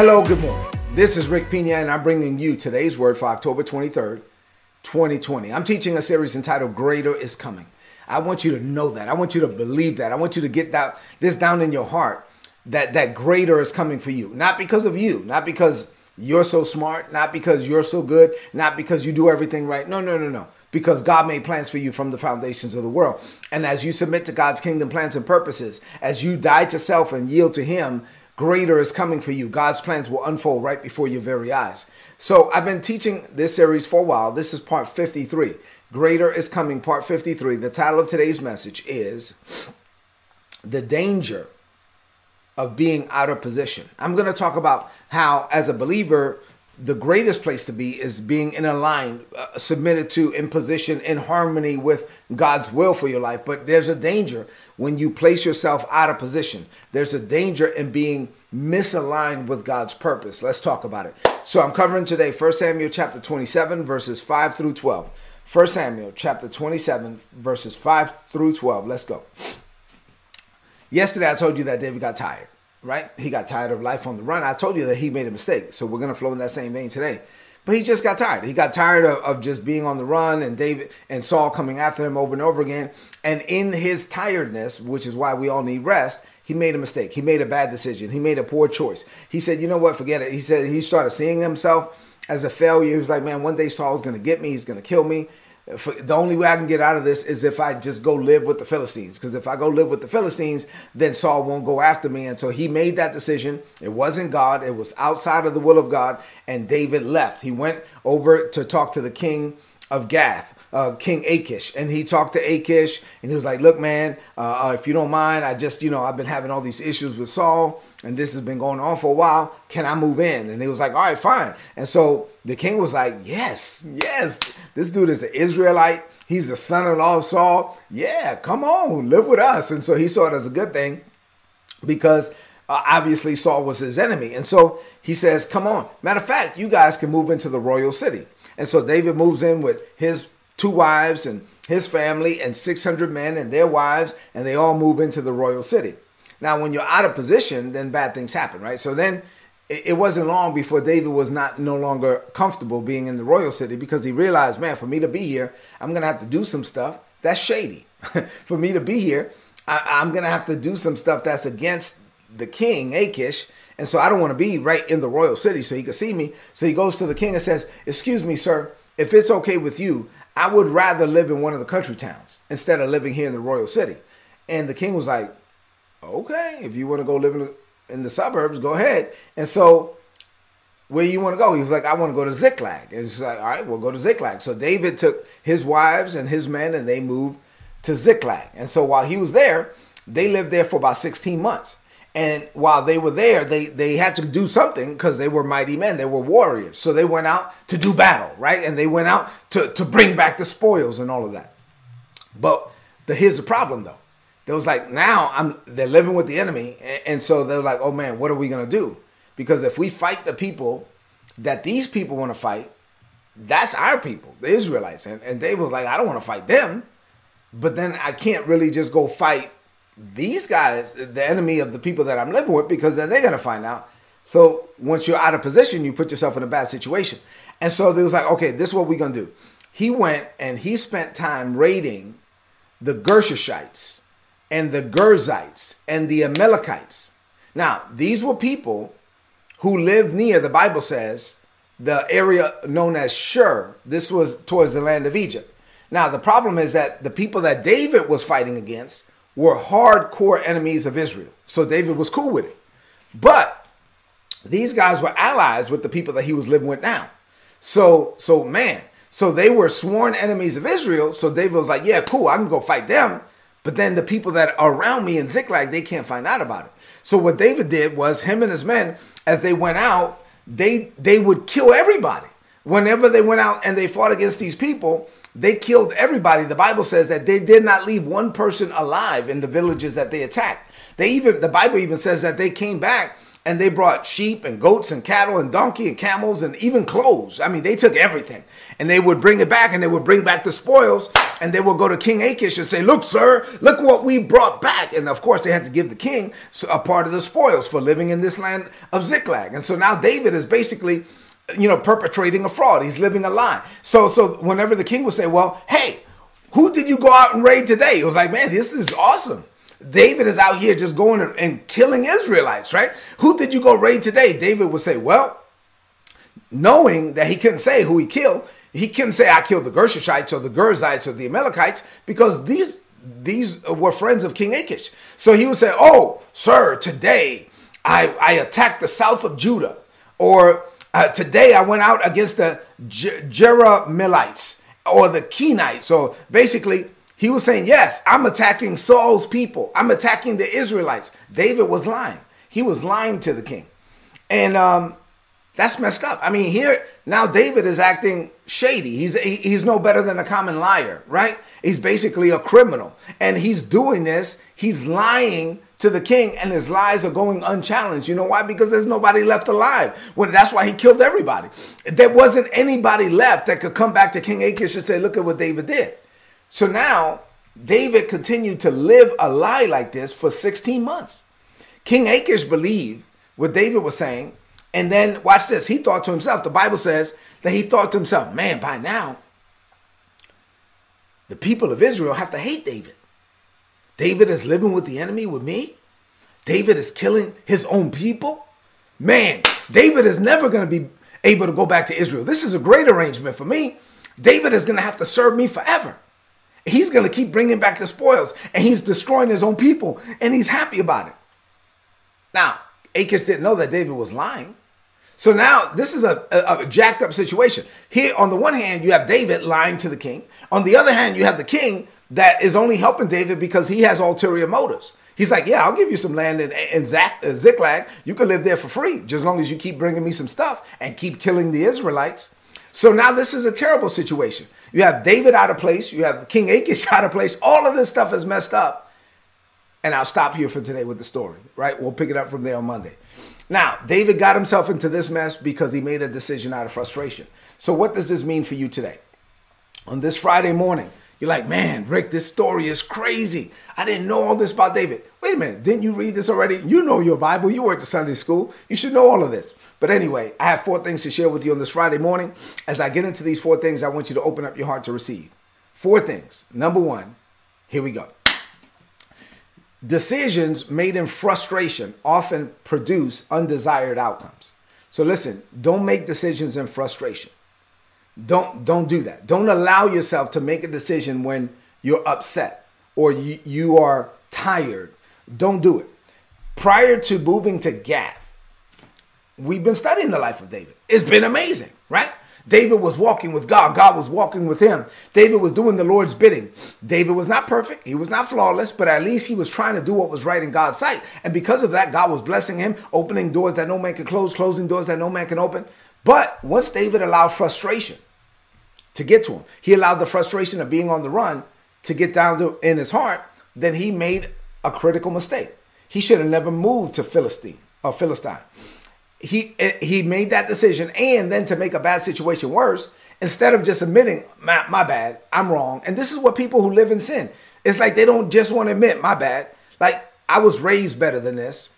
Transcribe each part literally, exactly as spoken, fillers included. Hello, good morning. This is Rick Pina, and I'm bringing you today's word for October twenty-third, twenty twenty. I'm teaching a series entitled Greater is Coming. I want you to know that. I want you to believe that. I want you to get that, this down in your heart, that, that greater is coming for you. Not because of you, not because you're so smart, not because you're so good, not because you do everything right. No, no, no, no. Because God made plans for you from the foundations of the world. And as you submit to God's kingdom plans and purposes, as you die to self and yield to Him, greater is coming for you. God's plans will unfold right before your very eyes. So I've been teaching this series for a while. This is part fifty-three. Greater is Coming, part fifty-three. The title of today's message is The Danger of Being Out of Position. I'm going to talk about how, as a believer, the greatest place to be is being in a line, uh, submitted to, in position, in harmony with God's will for your life. But there's a danger when you place yourself out of position. There's a danger in being misaligned with God's purpose. Let's talk about it. So I'm covering today First Samuel chapter twenty-seven, verses five through twelve. First Samuel chapter twenty-seven, verses five through twelve. Let's go. Yesterday, I told you that David got tired. Right? He got tired of life on the run. I told you that he made a mistake. So we're going to flow in that same vein today. But he just got tired. He got tired of, of just being on the run and David and Saul coming after him over and over again. And in his tiredness, which is why we all need rest, he made a mistake. He made a bad decision. He made a poor choice. He said, you know what? Forget it. He said he started seeing himself as a failure. He was like, man, one day Saul's going to get me. He's going to kill me. The only way I can get out of this is if I just go live with the Philistines. Because if I go live with the Philistines, then Saul won't go after me. And so he made that decision. It wasn't God. It was outside of the will of God. And David left. He went over to talk to the king of Gath, uh, King Achish. And he talked to Achish. And he was like, look, man, uh, if you don't mind, I just, you know, I've been having all these issues with Saul. And this has been going on for a while. Can I move in? And he was like, all right, fine. And so the king was like, yes, yes. This dude is an Israelite. He's the son-in-law of Saul. Yeah, come on, live with us. And so he saw it as a good thing because uh, obviously Saul was his enemy. And so he says, come on. Matter of fact, you guys can move into the royal city. And so David moves in with his two wives and his family and six hundred men and their wives, and they all move into the royal city. Now, when you're out of position, then bad things happen, right? So then it wasn't long before David was not no longer comfortable being in the royal city because he realized, man, for me to be here, I'm going to have to do some stuff that's shady. For me to be here, I, I'm going to have to do some stuff that's against the king, Achish. And so I don't want to be right in the royal city so he could see me. So he goes to the king and says, excuse me, sir, if it's okay with you, I would rather live in one of the country towns instead of living here in the royal city. And the king was like, okay, if you want to go live in the in the suburbs, go ahead. And so where you want to go? He was like, I want to go to Ziklag. And she's like, all right, we'll go to Ziklag. So David took his wives and his men and they moved to Ziklag. And so while he was there, they lived there for about sixteen months. And while they were there, they, they had to do something because they were mighty men. They were warriors. So they went out to do battle, right? And they went out to, to bring back the spoils and all of that. But the, here's the problem though. They was like, now I'm they're living with the enemy. And so they're like, oh, man, what are we going to do? Because if we fight the people that these people want to fight, that's our people, the Israelites. And, and David was like, I don't want to fight them. But then I can't really just go fight these guys, the enemy of the people that I'm living with, because then they're going to find out. So once you're out of position, you put yourself in a bad situation. And so they was like, OK, this is what we're going to do. He went and he spent time raiding the Geshurites and the Girzites and the Amalekites. Now, these were people who lived near, the Bible says, the area known as Shur. This was towards the land of Egypt. Now, the problem is that the people that David was fighting against were hardcore enemies of Israel. So David was cool with it. But these guys were allies with the people that he was living with now. So, so man, so they were sworn enemies of Israel. So David was like, yeah, cool, I can go fight them. But then the people that are around me in Ziklag, they can't find out about it. So what David did was, him and his men, as they went out, they they would kill everybody. Whenever they went out and they fought against these people, they killed everybody. The Bible says that they did not leave one person alive in the villages that they attacked. They even, the Bible even says that they came back and they brought sheep and goats and cattle and donkey and camels and even clothes. I mean, they took everything. And they would bring it back, and they would bring back the spoils, and they would go to King Achish and say, look, sir, look what we brought back. And of course, they had to give the king a part of the spoils for living in this land of Ziklag. And so now David is basically, you know, perpetrating a fraud. He's living a lie. So, so whenever the king would say, well, hey, who did you go out and raid today? It was like, man, this is awesome. David is out here just going and, and killing Israelites, right? Who did you go raid today? David would say, well, knowing that he couldn't say who he killed, he couldn't say I killed the Geshurites or the Girzites or the Amalekites, because these, these were friends of King Achish. So he would say, oh, sir, today I, I attacked the south of Judah, or uh, today I went out against the Jer- Jerahmeelites or the Kenites. So basically, he was saying, yes, I'm attacking Saul's people. I'm attacking the Israelites. David was lying. He was lying to the king. And um, that's messed up. I mean, here, now David is acting shady. He's he's no better than a common liar, right? He's basically a criminal. And he's doing this. He's lying to the king, and his lies are going unchallenged. You know why? Because there's nobody left alive. Well, that's why he killed everybody. There wasn't anybody left that could come back to King Achish and say, look at what David did. So now David continued to live a lie like this for sixteen months. King Achish believed what David was saying. And then watch this. He thought to himself, the Bible says that he thought to himself, man, by now, the people of Israel have to hate David. David is living with the enemy with me. David is killing his own people. Man, David is never going to be able to go back to Israel. This is a great arrangement for me. David is going to have to serve me forever. He's going to keep bringing back the spoils, and he's destroying his own people, and he's happy about it. Now, Achish didn't know that David was lying. So now this is a, a, a jacked up situation. Here, on the one hand, you have David lying to the king. On the other hand, you have the king that is only helping David because he has ulterior motives. He's like, yeah, I'll give you some land in, in Ziklag. You can live there for free, just as long as you keep bringing me some stuff and keep killing the Israelites. So now this is a terrible situation. You have David out of place. You have King Achish out of place. All of this stuff is messed up. And I'll stop here for today with the story, right? We'll pick it up from there on Monday. Now, David got himself into this mess because he made a decision out of frustration. So what does this mean for you today? On this Friday morning, you're like, man, Rick, this story is crazy. I didn't know all this about David. Wait a minute. Didn't you read this already? You know your Bible. You worked at Sunday school. You should know all of this. But anyway, I have four things to share with you on this Friday morning. As I get into these four things, I want you to open up your heart to receive. Four things. Number one, here we go. Decisions made in frustration often produce undesired outcomes. So listen, don't make decisions in frustration. Don't don't do that. Don't allow yourself to make a decision when you're upset or you, you are tired. Don't do it. Prior to moving to Gath, we've been studying the life of David. It's been amazing, right? David was walking with God. God was walking with him. David was doing the Lord's bidding. David was not perfect. He was not flawless, but at least he was trying to do what was right in God's sight. And because of that, God was blessing him, opening doors that no man can close, closing doors that no man can open. But once David allowed frustration to get to him, he allowed the frustration of being on the run to get down to, in his heart, then he made a critical mistake. He should have never moved to Philistine or Philistine. He he made that decision, and then to make a bad situation worse, instead of just admitting, my, my bad, I'm wrong. And this is what people who live in sin, it's like they don't just want to admit, my bad. Like, I was raised better than this.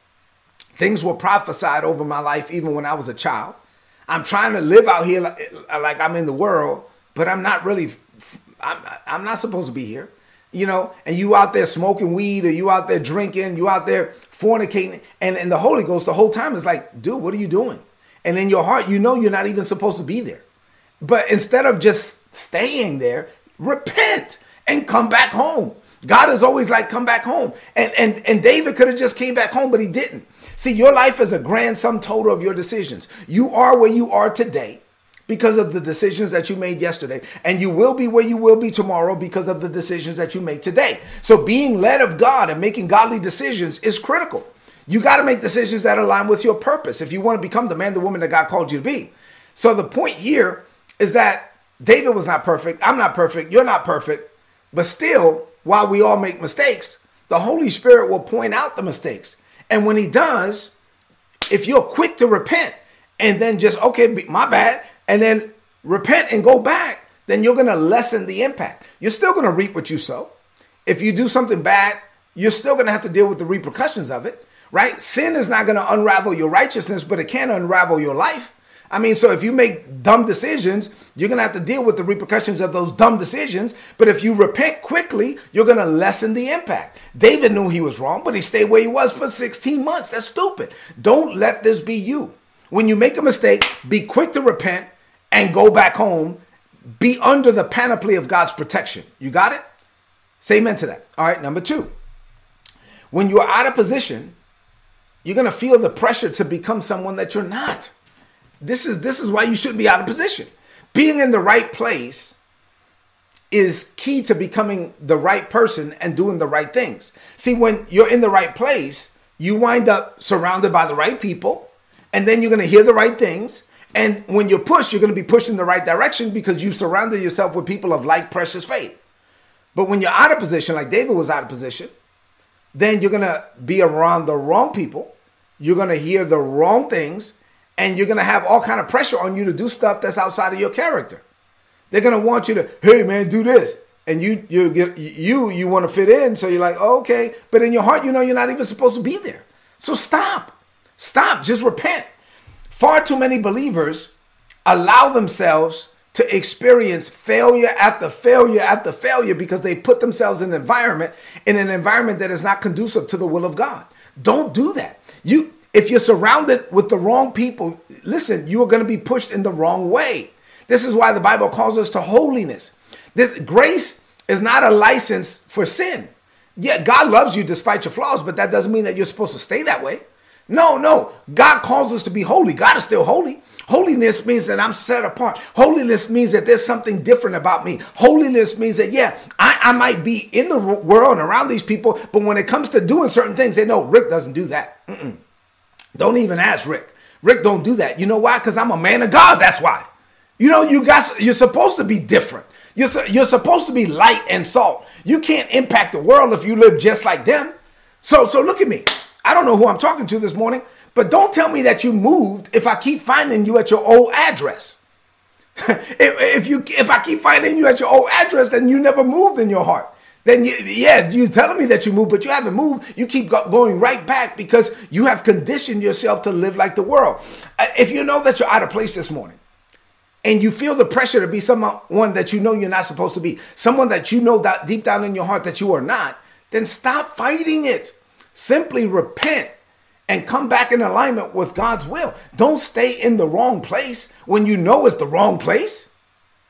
Things were prophesied over my life even when I was a child. I'm trying to live out here like, like I'm in the world, but I'm not really, I'm, I'm not supposed to be here. You know, and you out there smoking weed, or you out there drinking, you out there fornicating, and, and the Holy Ghost the whole time is like, dude, what are you doing? And in your heart, you know you're not even supposed to be there. But instead of just staying there, repent and come back home. God is always like, come back home. And and and David could have just came back home, but he didn't. See, your life is a grand sum total of your decisions. You are where you are today because of the decisions that you made yesterday. And you will be where you will be tomorrow because of the decisions that you make today. So being led of God and making godly decisions is critical. You got to make decisions that align with your purpose if you want to become the man, the woman that God called you to be. So the point here is that David was not perfect. I'm not perfect. You're not perfect. But still, while we all make mistakes, the Holy Spirit will point out the mistakes. And when he does, if you're quick to repent and then just, okay, my bad, and then repent and go back, then you're going to lessen the impact. You're still going to reap what you sow. If you do something bad, you're still going to have to deal with the repercussions of it, right? Sin is not going to unravel your righteousness, but it can unravel your life. I mean, so if you make dumb decisions, you're going to have to deal with the repercussions of those dumb decisions. But if you repent quickly, you're going to lessen the impact. David knew he was wrong, but he stayed where he was for sixteen months. That's stupid. Don't let this be you. When you make a mistake, be quick to repent and go back home. Be under the panoply of God's protection. You got it? Say amen to that. All right, number two. When you're out of position, you're going to feel the pressure to become someone that you're not. This is this is why you shouldn't be out of position. Being in the right place is key to becoming the right person and doing the right things. See, when you're in the right place, you wind up surrounded by the right people, and then you're going to hear the right things. And when you're pushed, you're going to be pushed in the right direction because you surrounded yourself with people of like precious faith. But when you're out of position, like David was out of position, then you're going to be around the wrong people. You're going to hear the wrong things. And you're going to have all kind of pressure on you to do stuff that's outside of your character. They're going to want you to, hey, man, do this. And you you get, you you want to fit in. So you're like, oh, okay. But in your heart, you know, you're not even supposed to be there. So stop. Stop. Just repent. Far too many believers allow themselves to experience failure after failure after failure because they put themselves in an environment, in an environment that is not conducive to the will of God. Don't do that. You... If you're surrounded with the wrong people, listen, you are going to be pushed in the wrong way. This is why the Bible calls us to holiness. This grace is not a license for sin. Yeah, God loves you despite your flaws, but that doesn't mean that you're supposed to stay that way. No, no. God calls us to be holy. God is still holy. Holiness means that I'm set apart. Holiness means that there's something different about me. Holiness means that, yeah, I, I might be in the world and around these people, but when it comes to doing certain things, they know Rick doesn't do that. Mm-mm. Don't even ask Rick. Rick don't do that. You know why? Because I'm a man of God. That's why. You know, you got, you're supposed to be different. You're, you're supposed to be light and salt. You can't impact the world if you live just like them. So, so look at me. I don't know who I'm talking to this morning, but don't tell me that you moved if I keep finding you at your old address. if, if, you, if I keep finding you at your old address, then you never moved in your heart. Then, you, yeah, you're telling me that you moved, but you haven't moved. You keep go- going right back because you have conditioned yourself to live like the world. If you know that you're out of place this morning and you feel the pressure to be someone that you know you're not supposed to be, someone that you know that deep down in your heart that you are not, then stop fighting it. Simply repent and come back in alignment with God's will. Don't stay in the wrong place when you know it's the wrong place,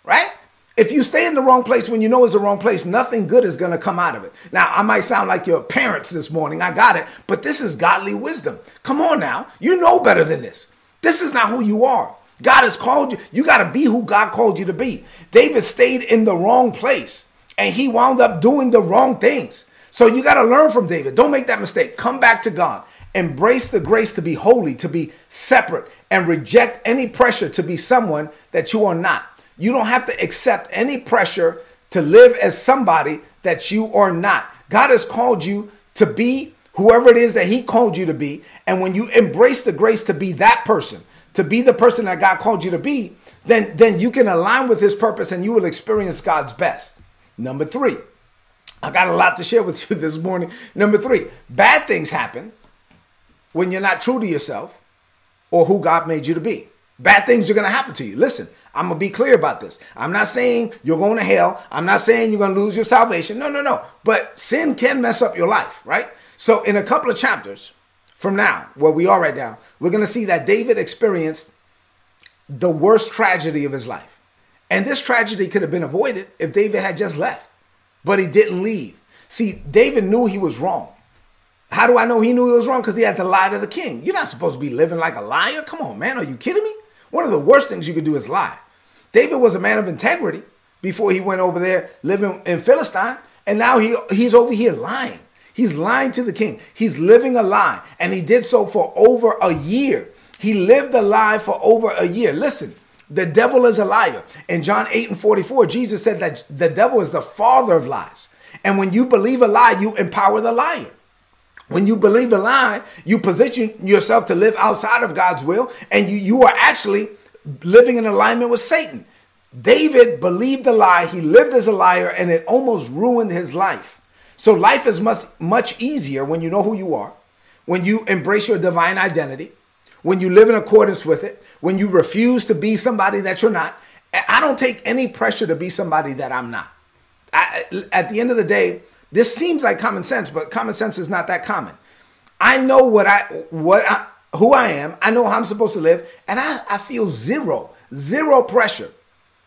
right? If you stay in the wrong place when you know it's the wrong place, nothing good is going to come out of it. Now, I might sound like your parents this morning. I got it. But this is godly wisdom. Come on now. You know better than this. This is not who you are. God has called you. You got to be who God called you to be. David stayed in the wrong place and he wound up doing the wrong things. So you got to learn from David. Don't make that mistake. Come back to God. Embrace the grace to be holy, to be separate, and reject any pressure to be someone that you are not. You don't have to accept any pressure to live as somebody that you are not. God has called you to be whoever it is that he called you to be. And when you embrace the grace to be that person, to be the person that God called you to be, then, then you can align with his purpose and you will experience God's best. Number three, I got a lot to share with you this morning. Number three, bad things happen when you're not true to yourself or who God made you to be. Bad things are going to happen to you. Listen. I'm going to be clear about this. I'm not saying you're going to hell. I'm not saying you're going to lose your salvation. No, no, no. But sin can mess up your life, right? So in a couple of chapters from now, where we are right now, we're going to see that David experienced the worst tragedy of his life. And this tragedy could have been avoided if David had just left, but he didn't leave. See, David knew he was wrong. How do I know he knew he was wrong? Because he had to lie to the king. You're not supposed to be living like a liar. Come on, man. Are you kidding me? One of the worst things you could do is lie. David was a man of integrity before he went over there living in Philistine. And now he he's over here lying. He's lying to the king. He's living a lie. And he did so for over a year. He lived a lie for over a year. Listen, the devil is a liar. In John eight and forty-four, Jesus said that the devil is the father of lies. And when you believe a lie, you empower the liar. When you believe a lie, you position yourself to live outside of God's will. And you, you are actually living in alignment with Satan. David believed the lie. He lived as a liar, and it almost ruined his life. So life is much, much easier when you know who you are, when you embrace your divine identity, when you live in accordance with it, when you refuse to be somebody that you're not. I don't take any pressure to be somebody that I'm not. I, at the end of the day, this seems like common sense, but common sense is not that common. I know what I, what I, who I am. I know how I'm supposed to live, and I, I feel zero, zero pressure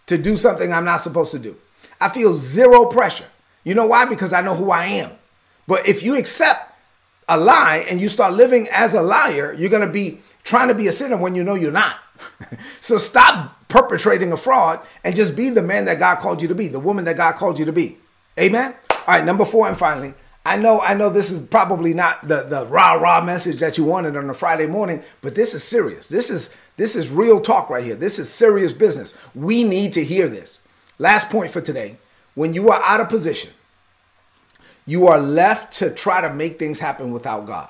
to do something I'm not supposed to do. I feel zero pressure. You know why? Because I know who I am. But if you accept a lie and you start living as a liar, you're going to be trying to be a sinner when you know you're not. So stop perpetrating a fraud and just be the man that God called you to be, the woman that God called you to be. Amen? All right, number four, and finally, I know I know this is probably not the, the rah-rah message that you wanted on a Friday morning, but this is serious. This is this is real talk right here. This is serious business. We need to hear this. Last point for today. When you are out of position, you are left to try to make things happen without God.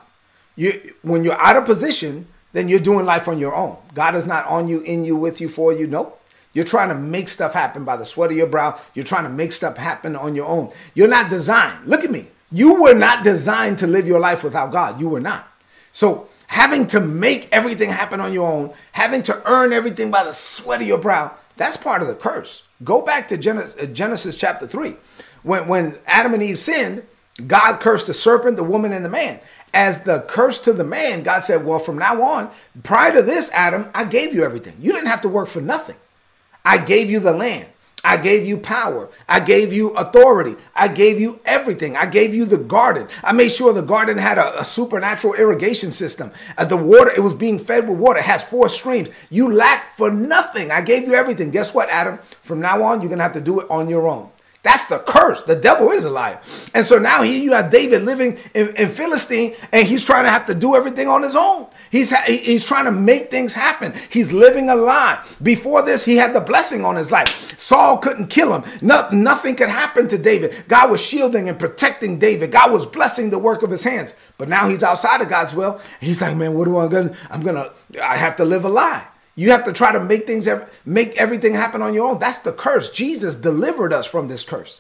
You, when you're out of position, then you're doing life on your own. God is not on you, in you, with you, for you. Nope. You're trying to make stuff happen by the sweat of your brow. You're trying to make stuff happen on your own. You're not designed. Look at me. You were not designed to live your life without God. You were not. So having to make everything happen on your own, having to earn everything by the sweat of your brow, that's part of the curse. Go back to Genesis, Genesis chapter three. When, when Adam and Eve sinned, God cursed the serpent, the woman, and the man. As the curse to the man, God said, well, from now on, prior to this, Adam, I gave you everything. You didn't have to work for nothing. I gave you the land. I gave you power. I gave you authority. I gave you everything. I gave you the garden. I made sure the garden had a, a supernatural irrigation system. Uh, the water, it was being fed with water. It has four streams. You lack for nothing. I gave you everything. Guess what, Adam? From now on, you're going to have to do it on your own. That's the curse. The devil is a liar. And so now here you have David living in, in Philistine, and he's trying to have to do everything on his own. He's ha- he's trying to make things happen. He's living a lie. Before this, he had the blessing on his life. Saul couldn't kill him. No, nothing could happen to David. God was shielding and protecting David. God was blessing the work of his hands. But now he's outside of God's will. He's like, man, what do I gonna? I'm gonna. I have to live a lie. You have to try to make things, make everything happen on your own. That's the curse. Jesus delivered us from this curse.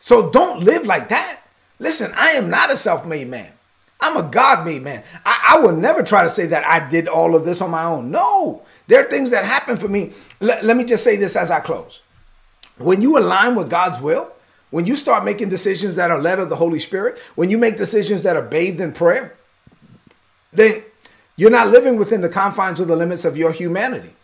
So don't live like that. Listen, I am not a self-made man. I'm a God-made man. I, I will never try to say that I did all of this on my own. No, there are things that happen for me. Let, let me just say this as I close. When you align with God's will, when you start making decisions that are led of the Holy Spirit, when you make decisions that are bathed in prayer, then you're not living within the confines or the limits of your humanity.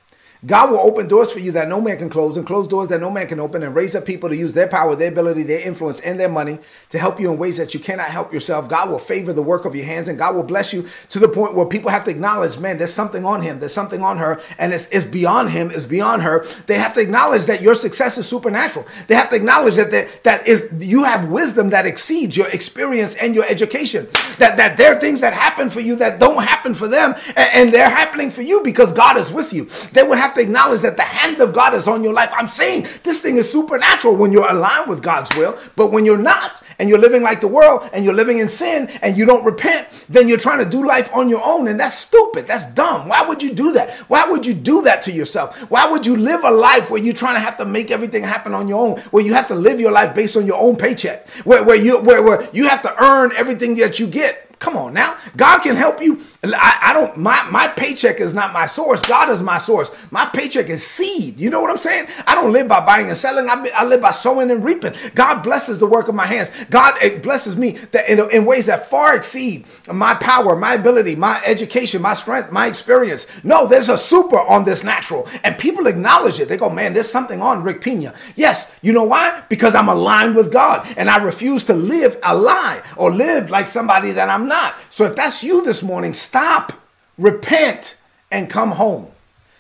God will open doors for you that no man can close, and close doors that no man can open, and raise up people to use their power, their ability, their influence, and their money to help you in ways that you cannot help yourself. God will favor the work of your hands, and God will bless you to the point where people have to acknowledge, man, there's something on him, there's something on her, and it's, it's beyond him, it's beyond her. They have to acknowledge that your success is supernatural. They have to acknowledge that that is you have wisdom that exceeds your experience and your education, that, that there are things that happen for you that don't happen for them, and, and they're happening for you because God is with you. They would have to acknowledge that the hand of God is on your life. I'm saying this thing is supernatural when you're aligned with God's will, but when you're not and you're living like the world and you're living in sin and you don't repent, then you're trying to do life on your own, and that's stupid. That's dumb. Why would you do that? Why would you do that to yourself? Why would you live a life where you're trying to have to make everything happen on your own, where you have to live your life based on your own paycheck, where, where, you, where, where you have to earn everything that you get? Come on now. God can help you. I, I don't, my, my paycheck is not my source. God is my source. My paycheck is seed. You know what I'm saying? I don't live by buying and selling. I, I live by sowing and reaping. God blesses the work of my hands. God blesses me that in, in ways that far exceed my power, my ability, my education, my strength, my experience. No, there's a super on this natural, and people acknowledge it. They go, man, there's something on Rick Pina. Yes. You know why? Because I'm aligned with God, and I refuse to live a lie or live like somebody that I'm not. Not. So if that's you this morning, stop, repent, and come home.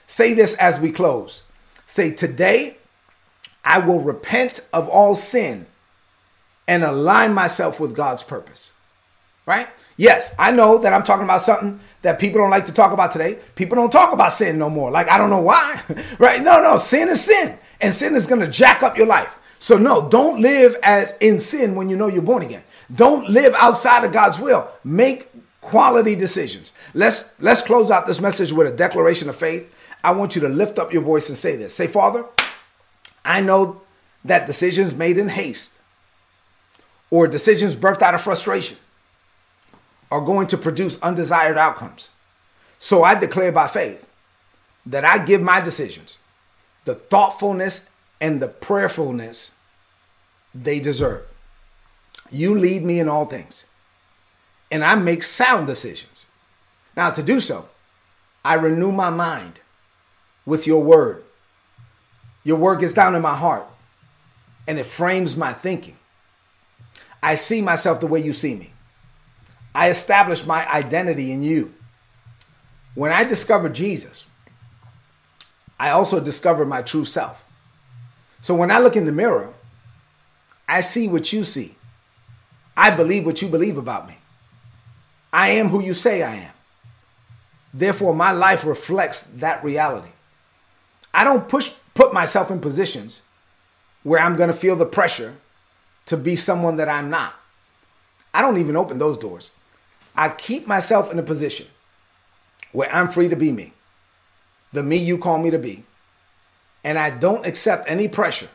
Say this as we close. Say, today I will repent of all sin and align myself with God's purpose. Right? Yes, I know that I'm talking about something that people don't like to talk about today. People don't talk about sin no more. Like, I don't know why. Right? No, no. Sin is sin. And sin is going to jack up your life. So no, don't live as in sin when you know you're born again. Don't live outside of God's will. Make quality decisions. Let's let's close out this message with a declaration of faith. I want you to lift up your voice and say this. Say, Father, I know that decisions made in haste or decisions birthed out of frustration are going to produce undesired outcomes. So I declare by faith that I give my decisions the thoughtfulness and the prayerfulness they deserve. You lead me in all things, and I make sound decisions. Now, to do so, I renew my mind with your word. Your word gets down in my heart, and it frames my thinking. I see myself the way you see me. I establish my identity in you. When I discovered Jesus, I also discovered my true self. So when I look in the mirror, I see what you see. I believe what you believe about me. I am who you say I am. Therefore, my life reflects that reality. I don't push put myself in positions where I'm going to feel the pressure to be someone that I'm not. I don't even open those doors. I keep myself in a position where I'm free to be me, the me you call me to be, and I don't accept any pressure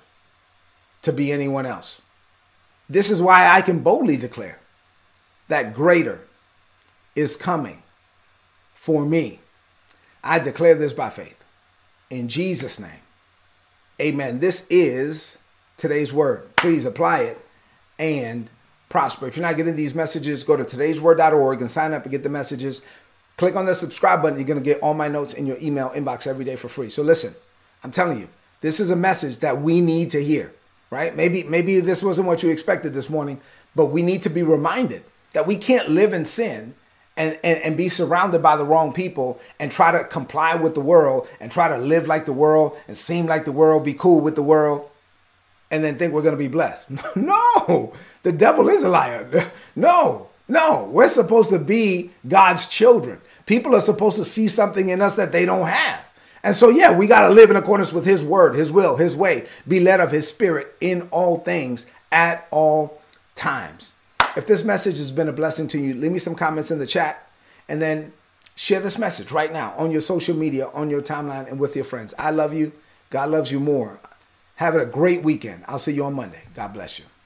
to be anyone else. This is why I can boldly declare that greater is coming for me. I declare this by faith. In Jesus' name, amen. This is today's word. Please apply it and prosper. If you're not getting these messages, go to todays word dot org and sign up and get the messages. Click on the subscribe button. You're going to get all my notes in your email inbox every day for free. So listen, I'm telling you, this is a message that we need to hear, right? Maybe, maybe this wasn't what you expected this morning, but we need to be reminded that we can't live in sin And, and, and be surrounded by the wrong people and try to comply with the world and try to live like the world and seem like the world, be cool with the world, and then think we're going to be blessed. No, the devil is a liar. No, no, we're supposed to be God's children. People are supposed to see something in us that they don't have. And so, yeah, we got to live in accordance with his word, his will, his way, be led of his spirit in all things at all times. If this message has been a blessing to you, leave me some comments in the chat and then share this message right now on your social media, on your timeline, and with your friends. I love you. God loves you more. Have a great weekend. I'll see you on Monday. God bless you.